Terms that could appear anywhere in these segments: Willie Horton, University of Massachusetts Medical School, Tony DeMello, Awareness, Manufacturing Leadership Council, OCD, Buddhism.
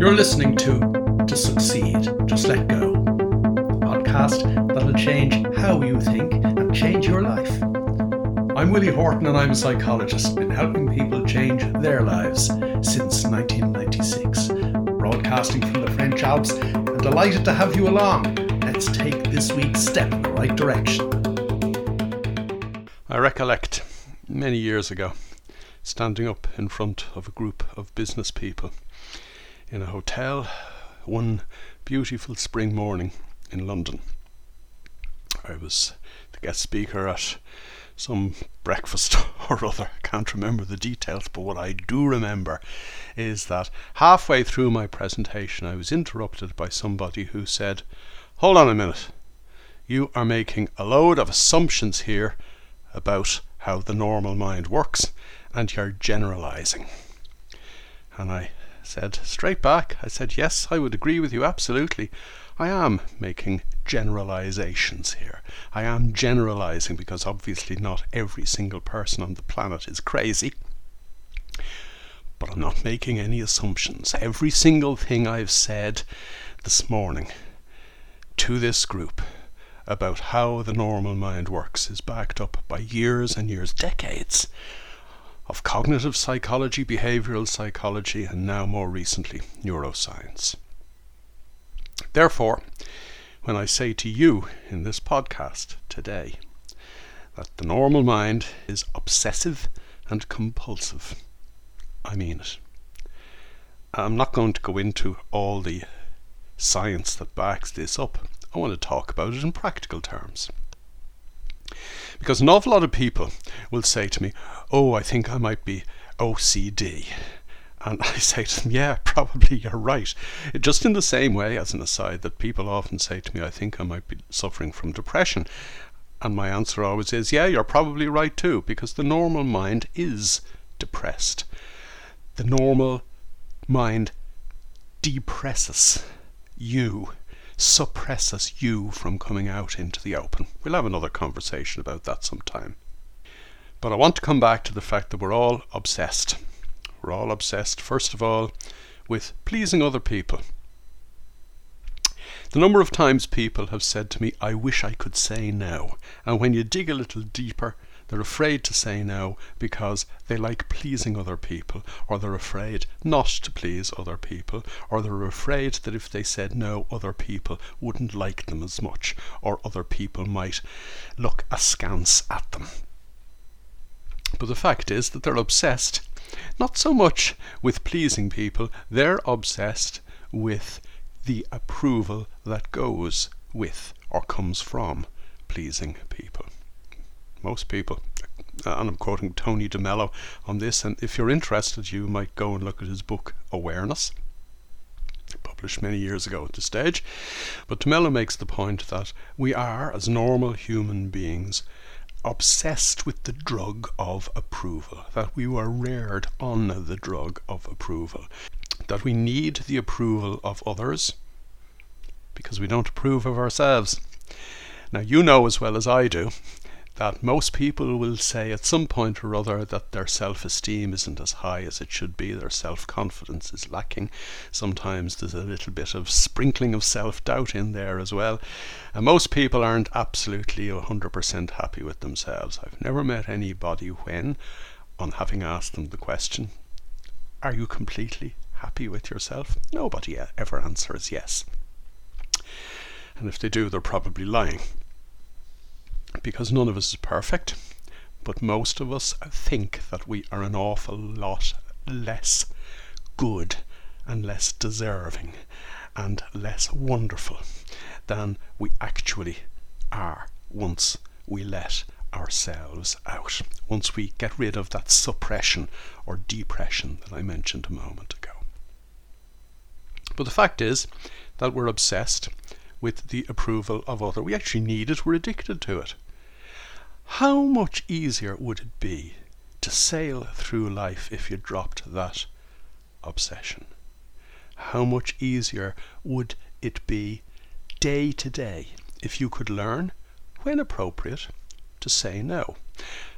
You're listening to Succeed, Just Let Go, a podcast that'll change how you think and change your life. I'm Willie Horton and I'm a psychologist, been helping people change their lives since 1996, broadcasting from the French Alps, and delighted to have you along. Let's take this week's step in the right direction. I recollect many years ago, standing up in front of a group of business people in a hotel one beautiful spring morning in London. I was the guest speaker at some breakfast or other. I can't remember the details, but what I do remember is that halfway through my presentation I was interrupted by somebody who said, "Hold on a minute, you are making a load of assumptions here about how the normal mind works, and you're generalizing." And I said straight back, I said, "Yes, I would agree with you, absolutely. I am making generalizations here. I am generalizing because obviously not every single person on the planet is crazy. But I'm not making any assumptions. Every single thing I've said this morning to this group about how the normal mind works is backed up by years and years, decades of cognitive psychology, behavioral psychology, and now more recently, neuroscience. Therefore, when I say to you in this podcast today that the normal mind is obsessive and compulsive, I mean it. I'm not going to go into all the science that backs this up. I want to talk about it in practical terms. Because an awful lot of people will say to me, "Oh, I think I might be OCD." And I say to them, "Yeah, probably you're right." Just in the same way, as an aside, that people often say to me, "I think I might be suffering from depression." And my answer always is, "Yeah, you're probably right too," because the normal mind is depressed. The normal mind depresses you, suppresses you from coming out into the open. We'll have another conversation about that sometime. But I want to come back to the fact that we're all obsessed. We're all obsessed, first of all, with pleasing other people. The number of times people have said to me, "I wish I could say no." And when you dig a little deeper, they're afraid to say no because they like pleasing other people, or they're afraid not to please other people, or they're afraid that if they said no, other people wouldn't like them as much, or other people might look askance at them. But the fact is that they're obsessed not so much with pleasing people, they're obsessed with the approval that goes with or comes from pleasing people. Most people, and I'm quoting Tony DeMello on this, and if you're interested you might go and look at his book Awareness, published many years ago at this stage, but DeMello makes the point that we are, as normal human beings, obsessed with the drug of approval, that we were reared on the drug of approval, that we need the approval of others because we don't approve of ourselves. Now, you know as well as I do that most people will say at some point or other that their self-esteem isn't as high as it should be, their self-confidence is lacking. Sometimes there's a little bit of sprinkling of self-doubt in there as well. And most people aren't absolutely 100% happy with themselves. I've never met anybody when, on having asked them the question, "Are you completely happy with yourself?" Nobody ever answers yes. And if they do, they're probably lying. Because none of us is perfect, but most of us think that we are an awful lot less good and less deserving and less wonderful than we actually are once we let ourselves out, once we get rid of that suppression or depression that I mentioned a moment ago. But the fact is that we're obsessed with the approval of others. We actually need it, we're addicted to it. How much easier would it be to sail through life if you dropped that obsession? How much easier would it be day to day if you could learn, when appropriate, to say no?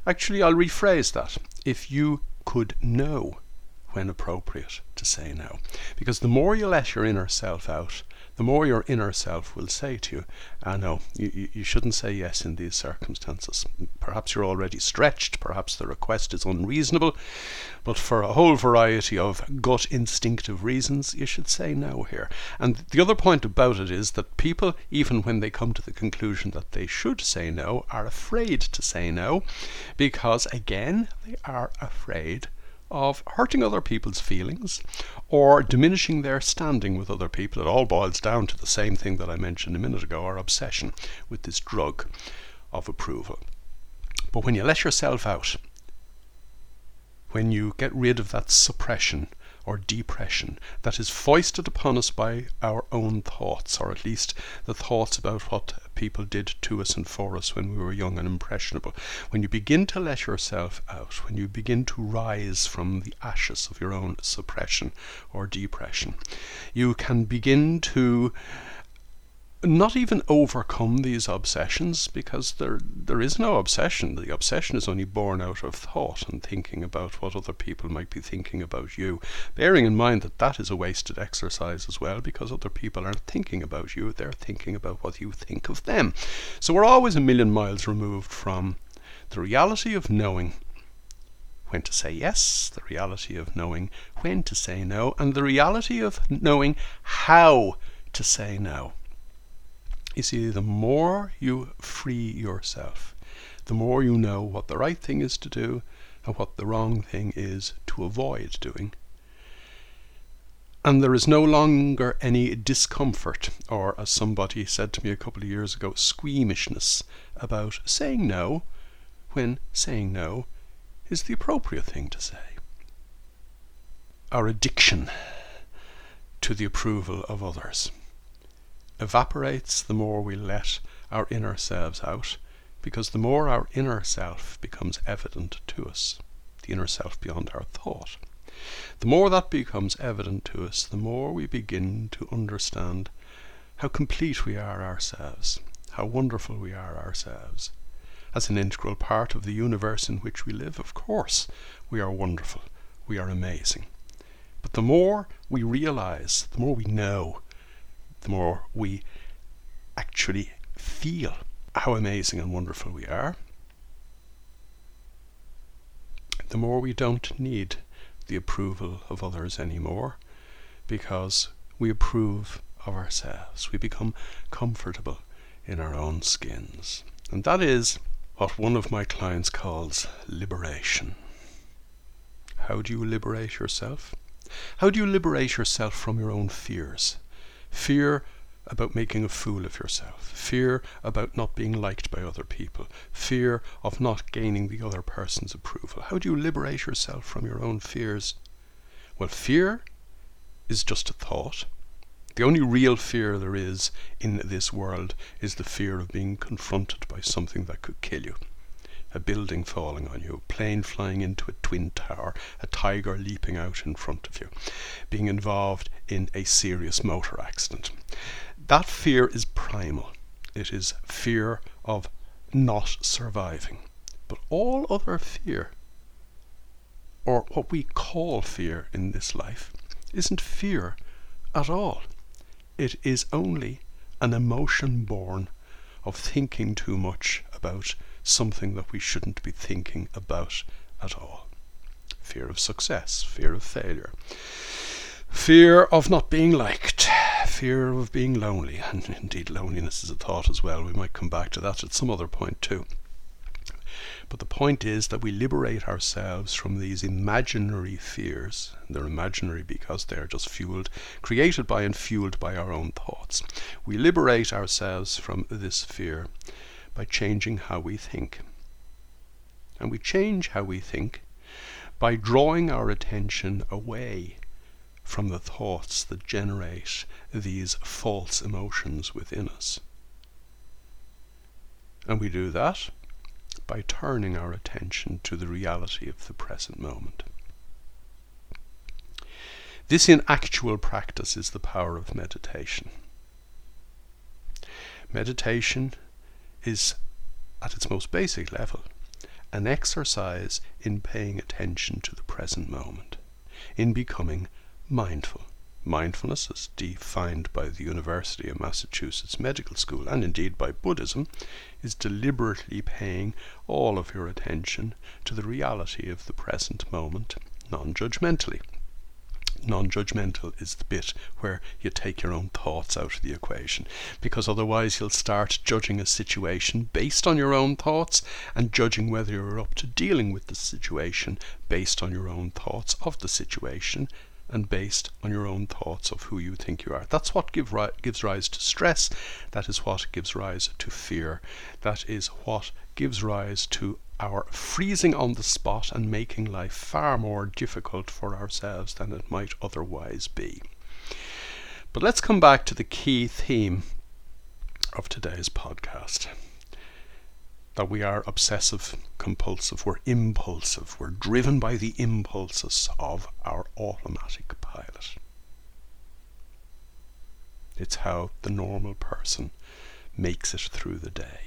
Actually, I'll rephrase that. If you could know when appropriate to say now. Because the more you let your inner self out, the more your inner self will say to you, "Ah, no, you shouldn't say yes in these circumstances. Perhaps you're already stretched, perhaps the request is unreasonable, but for a whole variety of gut instinctive reasons, you should say no here." And the other point about it is that people, even when they come to the conclusion that they should say no, are afraid to say no, because, again, they are afraid of hurting other people's feelings or diminishing their standing with other people. It all boils down to the same thing that I mentioned a minute ago, our obsession with this drug of approval. But when you let yourself out, when you get rid of that suppression or depression that is foisted upon us by our own thoughts, or at least the thoughts about what people did to us and for us when we were young and impressionable. When you begin to let yourself out, when you begin to rise from the ashes of your own suppression or depression, you can begin to not even overcome these obsessions, because there is no obsession. The obsession is only born out of thought and thinking about what other people might be thinking about you, bearing in mind that that is a wasted exercise as well, because other people aren't thinking about you, they're thinking about what you think of them. So we're always a million miles removed from the reality of knowing when to say yes, the reality of knowing when to say no, and the reality of knowing how to say no. You see, the more you free yourself, the more you know what the right thing is to do and what the wrong thing is to avoid doing. And there is no longer any discomfort, or, as somebody said to me a couple of years ago, squeamishness about saying no when saying no is the appropriate thing to say. Our addiction to the approval of others evaporates the more we let our inner selves out, because the more our inner self becomes evident to us, the inner self beyond our thought, the more that becomes evident to us, the more we begin to understand how complete we are ourselves, how wonderful we are ourselves. As an integral part of the universe in which we live, of course, we are wonderful, we are amazing. But the more we realize, the more we know, the more we actually feel how amazing and wonderful we are, the more we don't need the approval of others anymore, because we approve of ourselves. We become comfortable in our own skins. And that is what one of my clients calls liberation. How do you liberate yourself? How do you liberate yourself from your own fears? Fear about making a fool of yourself, fear about not being liked by other people, fear of not gaining the other person's approval. How do you liberate yourself from your own fears? Well, fear is just a thought. The only real fear there is in this world is the fear of being confronted by something that could kill you. A building falling on you, a plane flying into a twin tower, a tiger leaping out in front of you, being involved in a serious motor accident. That fear is primal. It is fear of not surviving. But all other fear, or what we call fear in this life, isn't fear at all. It is only an emotion born of thinking too much about something that we shouldn't be thinking about at all. Fear of success, fear of failure, fear of not being liked, fear of being lonely, and indeed loneliness is a thought as well. We might come back to that at some other point too. But the point is that we liberate ourselves from these imaginary fears. They're imaginary because they're just created by and fueled by our own thoughts. We liberate ourselves from this fear by changing how we think. And we change how we think by drawing our attention away from the thoughts that generate these false emotions within us. And we do that by turning our attention to the reality of the present moment. This, in actual practice, is the power of meditation. Meditation is, at its most basic level, an exercise in paying attention to the present moment, in becoming mindful. Mindfulness is defined by the University of Massachusetts Medical School, and indeed by Buddhism, is deliberately paying all of your attention to the reality of the present moment non-judgmentally. Non-judgmental is the bit where you take your own thoughts out of the equation, because otherwise you'll start judging a situation based on your own thoughts, and judging whether you're up to dealing with the situation based on your own thoughts of the situation, and based on your own thoughts of who you think you are. That's what gives rise to stress. That is what gives rise to fear. That is what gives rise to our freezing on the spot and making life far more difficult for ourselves than it might otherwise be. But let's come back to the key theme of today's podcast, that we are obsessive, compulsive, we're impulsive, we're driven by the impulses of our automatic pilot. It's how the normal person makes it through the day.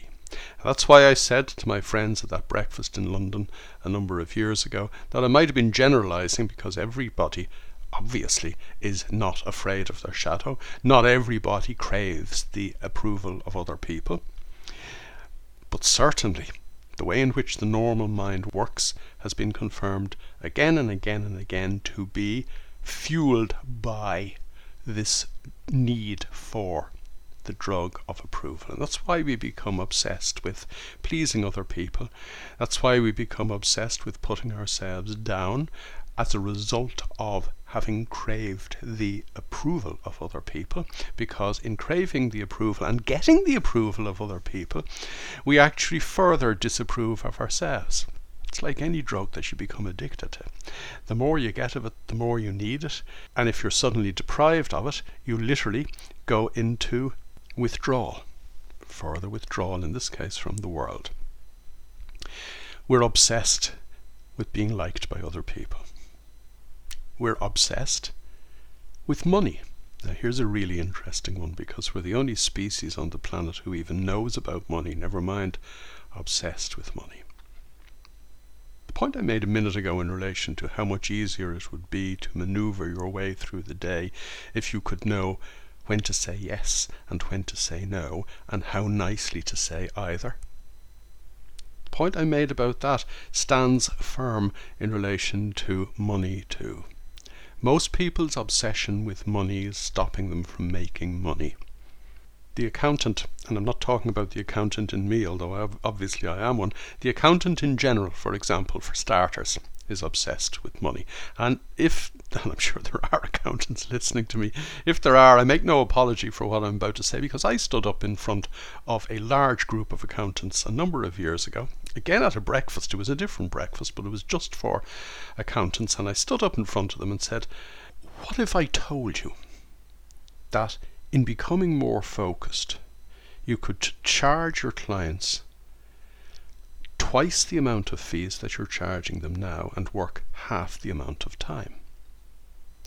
That's why I said to my friends at that breakfast in London a number of years ago that I might have been generalizing, because everybody obviously is not afraid of their shadow. Not everybody craves the approval of other people. But certainly the way in which the normal mind works has been confirmed again and again and again to be fueled by this need for the drug of approval. And that's why we become obsessed with pleasing other people. That's why we become obsessed with putting ourselves down as a result of having craved the approval of other people, because in craving the approval and getting the approval of other people, we actually further disapprove of ourselves. It's like any drug that you become addicted to. The more you get of it, the more you need it, and if you're suddenly deprived of it, you literally go into withdrawal, further withdrawal in this case from the world. We're obsessed with being liked by other people. We're obsessed with money. Now here's a really interesting one, because we're the only species on the planet who even knows about money, never mind obsessed with money. The point I made a minute ago in relation to how much easier it would be to maneuver your way through the day if you could know when to say yes and when to say no, and how nicely to say either. The point I made about that stands firm in relation to money too. Most people's obsession with money is stopping them from making money. The accountant, and I'm not talking about the accountant in me, although obviously I am one, the accountant in general, for example, for starters, is obsessed with money. And I'm sure there are accountants listening to me. If there are, I make no apology for what I'm about to say, because I stood up in front of a large group of accountants a number of years ago, again at a breakfast. It was a different breakfast, but it was just for accountants, and I stood up in front of them and said, what if I told you that in becoming more focused, you could charge your clients twice the amount of fees that you're charging them now and work half the amount of time?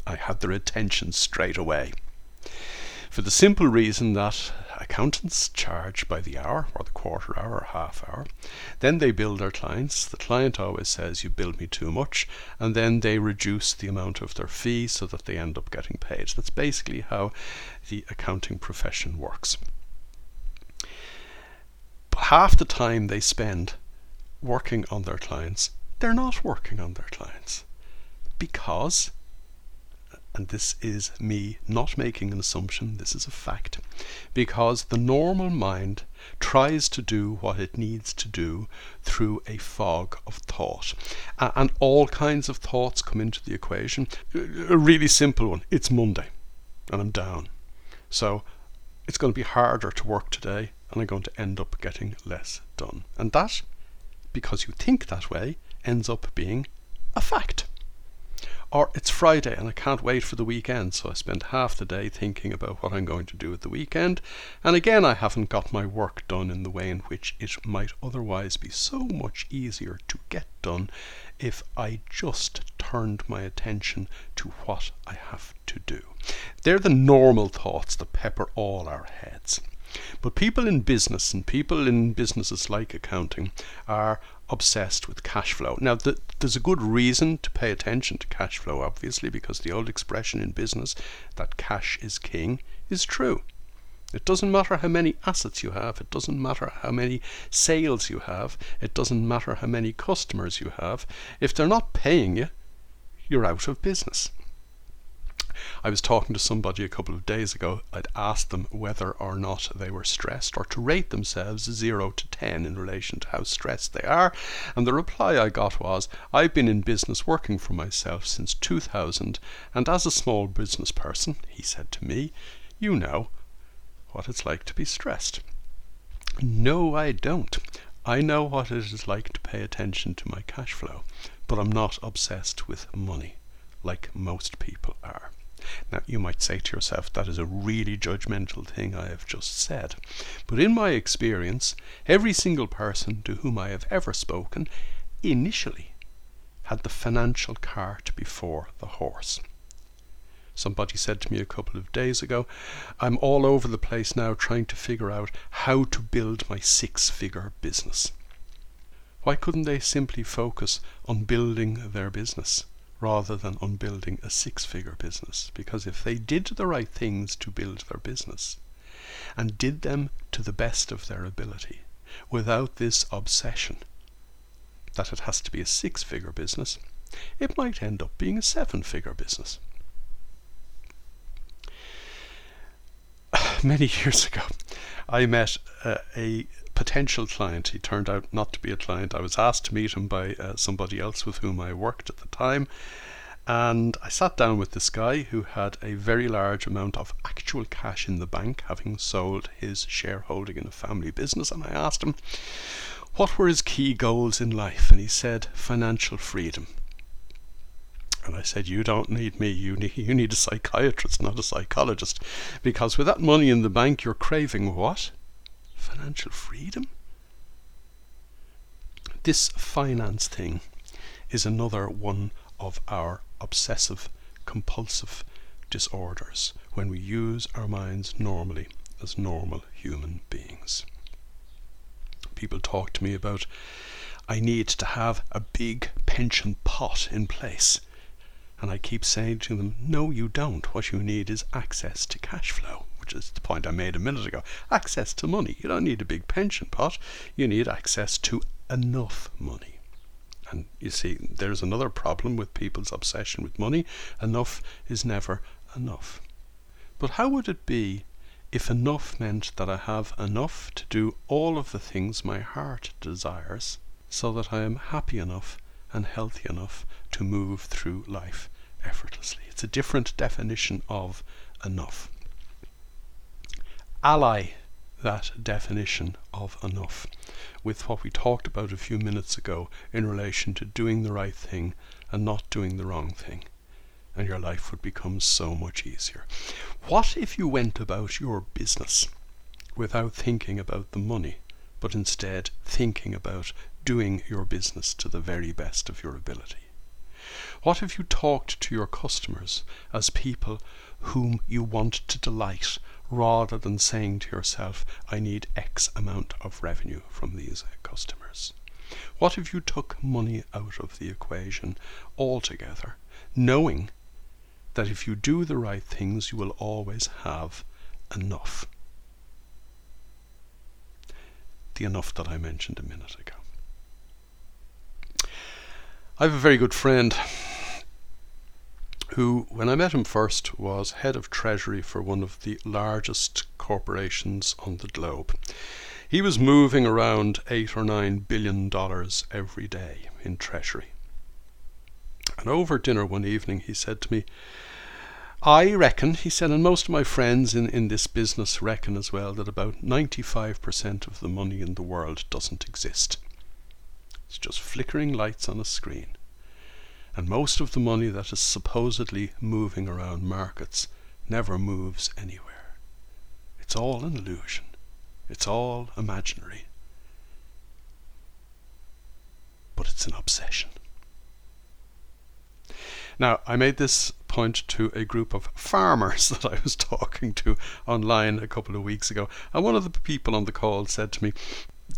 I had their attention straight away, for the simple reason that accountants charge by the hour or the quarter hour or half hour. Then they bill their clients. The client always says, you billed me too much, and then they reduce the amount of their fee so that they end up getting paid. That's basically how the accounting profession works. But half the time they spend working on their clients, they're not working on their clients, because, and this is me not making an assumption, this is a fact, because the normal mind tries to do what it needs to do through a fog of thought, and all kinds of thoughts come into the equation. A really simple one: it's Monday and I'm down, so it's going to be harder to work today and I'm going to end up getting less done. And that, because you think that way, ends up being a fact. Or it's Friday and I can't wait for the weekend, so I spend half the day thinking about what I'm going to do at the weekend, and again I haven't got my work done in the way in which it might otherwise be so much easier to get done if I just turned my attention to what I have to do. They're the normal thoughts that pepper all our heads. But people in business, and people in businesses like accounting, are obsessed with cash flow. Now, there's a good reason to pay attention to cash flow, obviously, because the old expression in business that cash is king is true. It doesn't matter how many assets you have. It doesn't matter how many sales you have. It doesn't matter how many customers you have. If they're not paying you, you're out of business. I was talking to somebody a couple of days ago. I'd asked them whether or not they were stressed, or to rate themselves 0 to 10 in relation to how stressed they are. And the reply I got was, I've been in business working for myself since 2000, and as a small business person, he said to me, you know what it's like to be stressed. No, I don't. I know what it is like to pay attention to my cash flow, but I'm not obsessed with money like most people are. Now, you might say to yourself, that is a really judgmental thing I have just said. But in my experience, every single person to whom I have ever spoken initially had the financial cart before the horse. Somebody said to me a couple of days ago, I'm all over the place now trying to figure out how to build my six-figure business. Why couldn't they simply focus on building their business rather than on building a six-figure business? Because if they did the right things to build their business and did them to the best of their ability without this obsession that it has to be a six-figure business, it might end up being a seven-figure business. Many years ago, I met a potential client. He turned out not to be a client. I was asked to meet him by somebody else with whom I worked at the time. And I sat down with this guy who had a very large amount of actual cash in the bank, having sold his shareholding in a family business. And I asked him, what were his key goals in life? And he said, financial freedom. And I said, you don't need me, you need a psychiatrist, not a psychologist, because with that money in the bank, you're craving what? Financial freedom? This finance thing is another one of our obsessive, compulsive disorders when we use our minds normally as normal human beings. People talk to me about, I need to have a big pension pot in place. And I keep saying to them, no, you don't. What you need is access to cash flow, which is the point I made a minute ago. Access to money. You don't need a big pension pot. You need access to enough money. And you see, there's another problem with people's obsession with money. Enough is never enough. But how would it be if enough meant that I have enough to do all of the things my heart desires, so that I am happy enough and healthy enough to move through life effortlessly? It's a different definition of enough. Ally that definition of enough with what we talked about a few minutes ago in relation to doing the right thing and not doing the wrong thing, and your life would become so much easier. What if you went about your business without thinking about the money, but instead thinking about doing your business to the very best of your ability? What if you talked to your customers as people whom you want to delight, rather than saying to yourself, I need X amount of revenue from these customers? What if you took money out of the equation altogether, knowing that if you do the right things, you will always have enough? The enough that I mentioned a minute ago. I have a very good friend who, when I met him first, was head of treasury for one of the largest corporations on the globe. He was moving around $8 or $9 billion every day in treasury. And over dinner one evening he said to me, I reckon, he said, and most of my friends in this business reckon as well, that about 95% of the money in the world doesn't exist. It's just flickering lights on a screen. And most of the money that is supposedly moving around markets never moves anywhere. It's all an illusion. It's all imaginary. But it's an obsession. Now, I made this point to a group of farmers that I was talking to online a couple of weeks ago, and one of the people on the call said to me,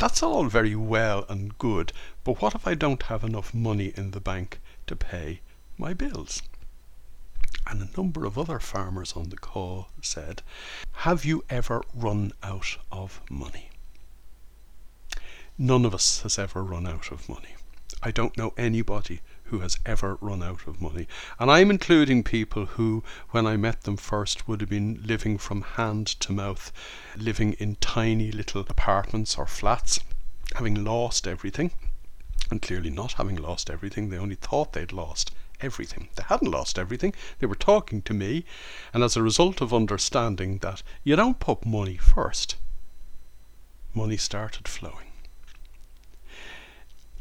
That's all very well and good, but what if I don't have enough money in the bank to pay my bills? And a number of other farmers on the call said, have you ever run out of money? None of us has ever run out of money. I don't know anybody who has ever run out of money. And I'm including people who, when I met them first, would have been living from hand to mouth, living in tiny little apartments or flats, having lost everything, and clearly not having lost everything. They only thought they'd lost everything. They hadn't lost everything. They were talking to me, and as a result of understanding that you don't put money first, money started flowing.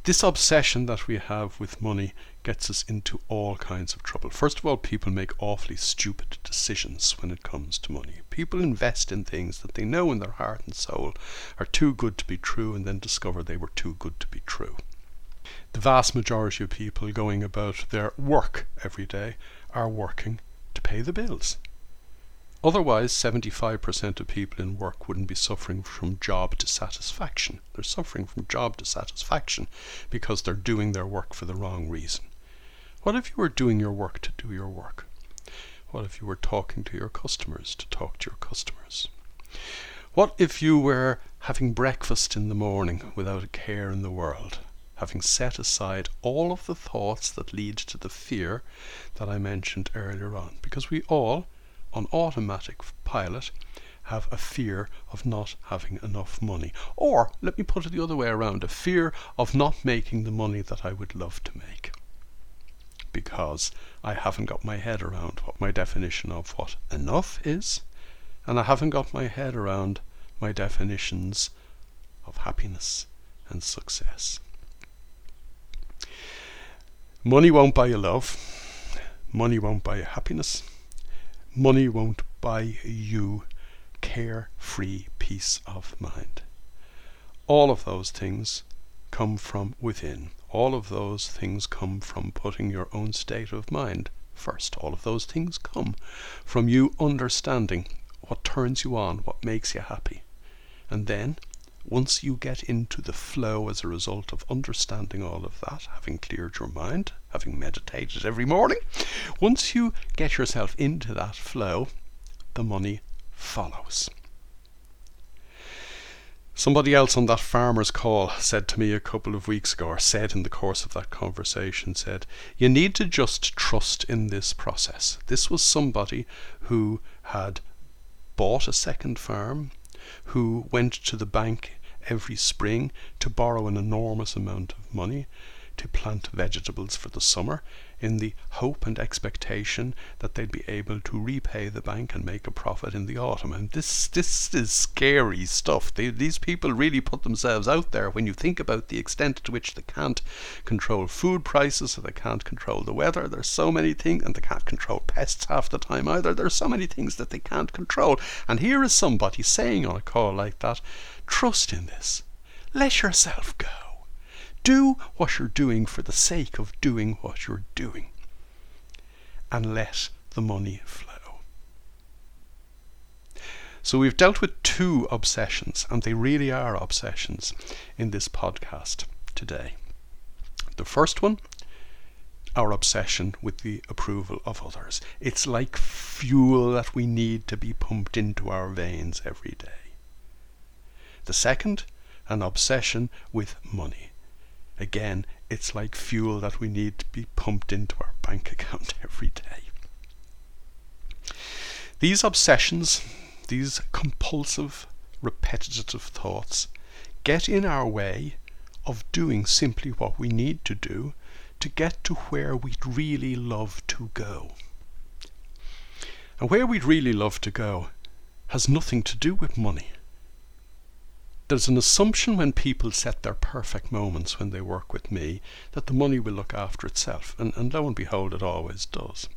This obsession that we have with money gets us into all kinds of trouble. First of all, people make awfully stupid decisions when it comes to money. People invest in things that they know in their heart and soul are too good to be true, and then discover they were too good to be true. The vast majority of people going about their work every day are working to pay the bills. Otherwise, 75% of people in work wouldn't be suffering from job dissatisfaction. They're suffering from job dissatisfaction because they're doing their work for the wrong reason. What if you were doing your work to do your work? What if you were talking to your customers to talk to your customers? What if you were having breakfast in the morning without a care in the world, having set aside all of the thoughts that lead to the fear that I mentioned earlier on? Because we all, on automatic pilot, have a fear of not having enough money. Or, let me put it the other way around, a fear of not making the money that I would love to make, because I haven't got my head around what my definition of what enough is, and I haven't got my head around my definitions of happiness and success. Money won't buy you love. Money won't buy you happiness. Money won't buy you carefree peace of mind. All of those things come from within. All of those things come from putting your own state of mind first. All of those things come from you understanding what turns you on, what makes you happy. And then, once you get into the flow as a result of understanding all of that, having cleared your mind, having meditated every morning, once you get yourself into that flow, the money follows. Somebody else on that farmer's call said to me a couple of weeks ago, or said in the course of that conversation, said, you need to just trust in this process. This was somebody who had bought a second farm, who went to the bank every spring to borrow an enormous amount of money to plant vegetables for the summer, in the hope and expectation that they'd be able to repay the bank and make a profit in the autumn. And this is scary stuff. These people really put themselves out there when you think about the extent to which they can't control food prices, or they can't control the weather. There's so many things, and they can't control pests half the time either. There's so many things that they can't control. And here is somebody saying on a call like that, trust in this. Let yourself go. Do what you're doing for the sake of doing what you're doing, and let the money flow. So we've dealt with two obsessions, and they really are obsessions, in this podcast today. The first one, our obsession with the approval of others. It's like fuel that we need to be pumped into our veins every day. The second, an obsession with money. Again, it's like fuel that we need to be pumped into our bank account every day. These obsessions, these compulsive, repetitive thoughts, get in our way of doing simply what we need to do to get to where we'd really love to go. And where we'd really love to go has nothing to do with money. There's an assumption when people set their perfect moments when they work with me that the money will look after itself, and lo and behold, it always does.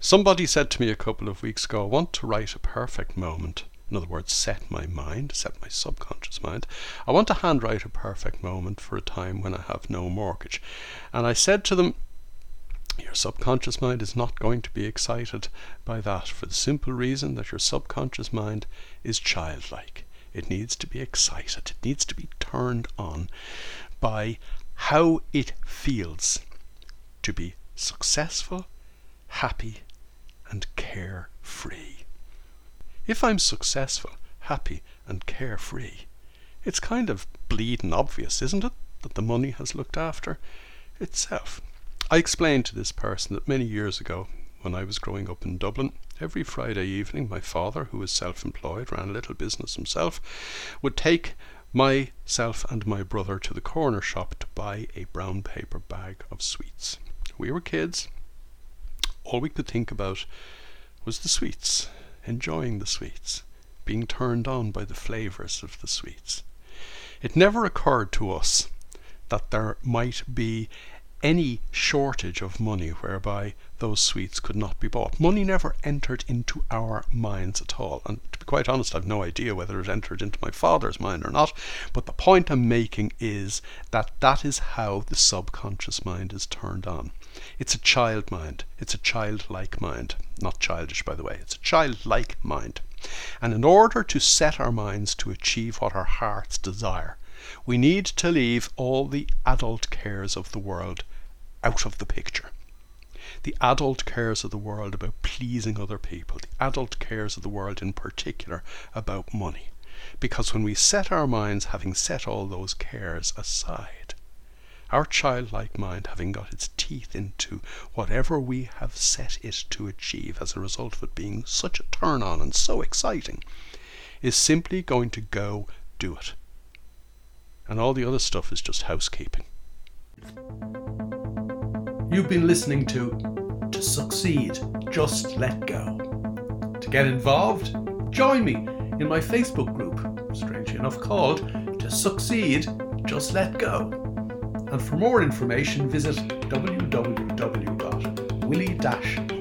Somebody said to me a couple of weeks ago, I want to write a perfect moment. In other words, set my mind, set my subconscious mind. I want to handwrite a perfect moment for a time when I have no mortgage. And I said to them, your subconscious mind is not going to be excited by that, for the simple reason that your subconscious mind is childlike. It needs to be excited. It needs to be turned on by how it feels to be successful, happy, and carefree. If I'm successful, happy, and carefree, it's kind of bleeding obvious, isn't it, that the money has looked after itself. I explained to this person that many years ago, when I was growing up in Dublin, every Friday evening my father, who was self-employed, ran a little business himself, would take myself and my brother to the corner shop to buy a brown paper bag of sweets. We were kids. All we could think about was the sweets, enjoying the sweets, being turned on by the flavours of the sweets. It never occurred to us that there might be any shortage of money whereby those sweets could not be bought. Money never entered into our minds at all, and to be quite honest, I've no idea whether it entered into my father's mind or not, but the point I'm making is that that is how the subconscious mind is turned on. It's a child mind. It's a childlike mind. Not childish, by the way. It's a childlike mind. And in order to set our minds to achieve what our hearts desire, we need to leave all the adult cares of the world out of the picture. The adult cares of the world about pleasing other people, the adult cares of the world in particular about money. Because when we set our minds, having set all those cares aside, our childlike mind, having got its teeth into whatever we have set it to achieve as a result of it being such a turn on and so exciting, is simply going to go do it. And all the other stuff is just housekeeping. You've been listening to Succeed, Just Let Go. To get involved, join me in my Facebook group, strangely enough called To Succeed, Just Let Go. And for more information, visit www.willie-horton.com.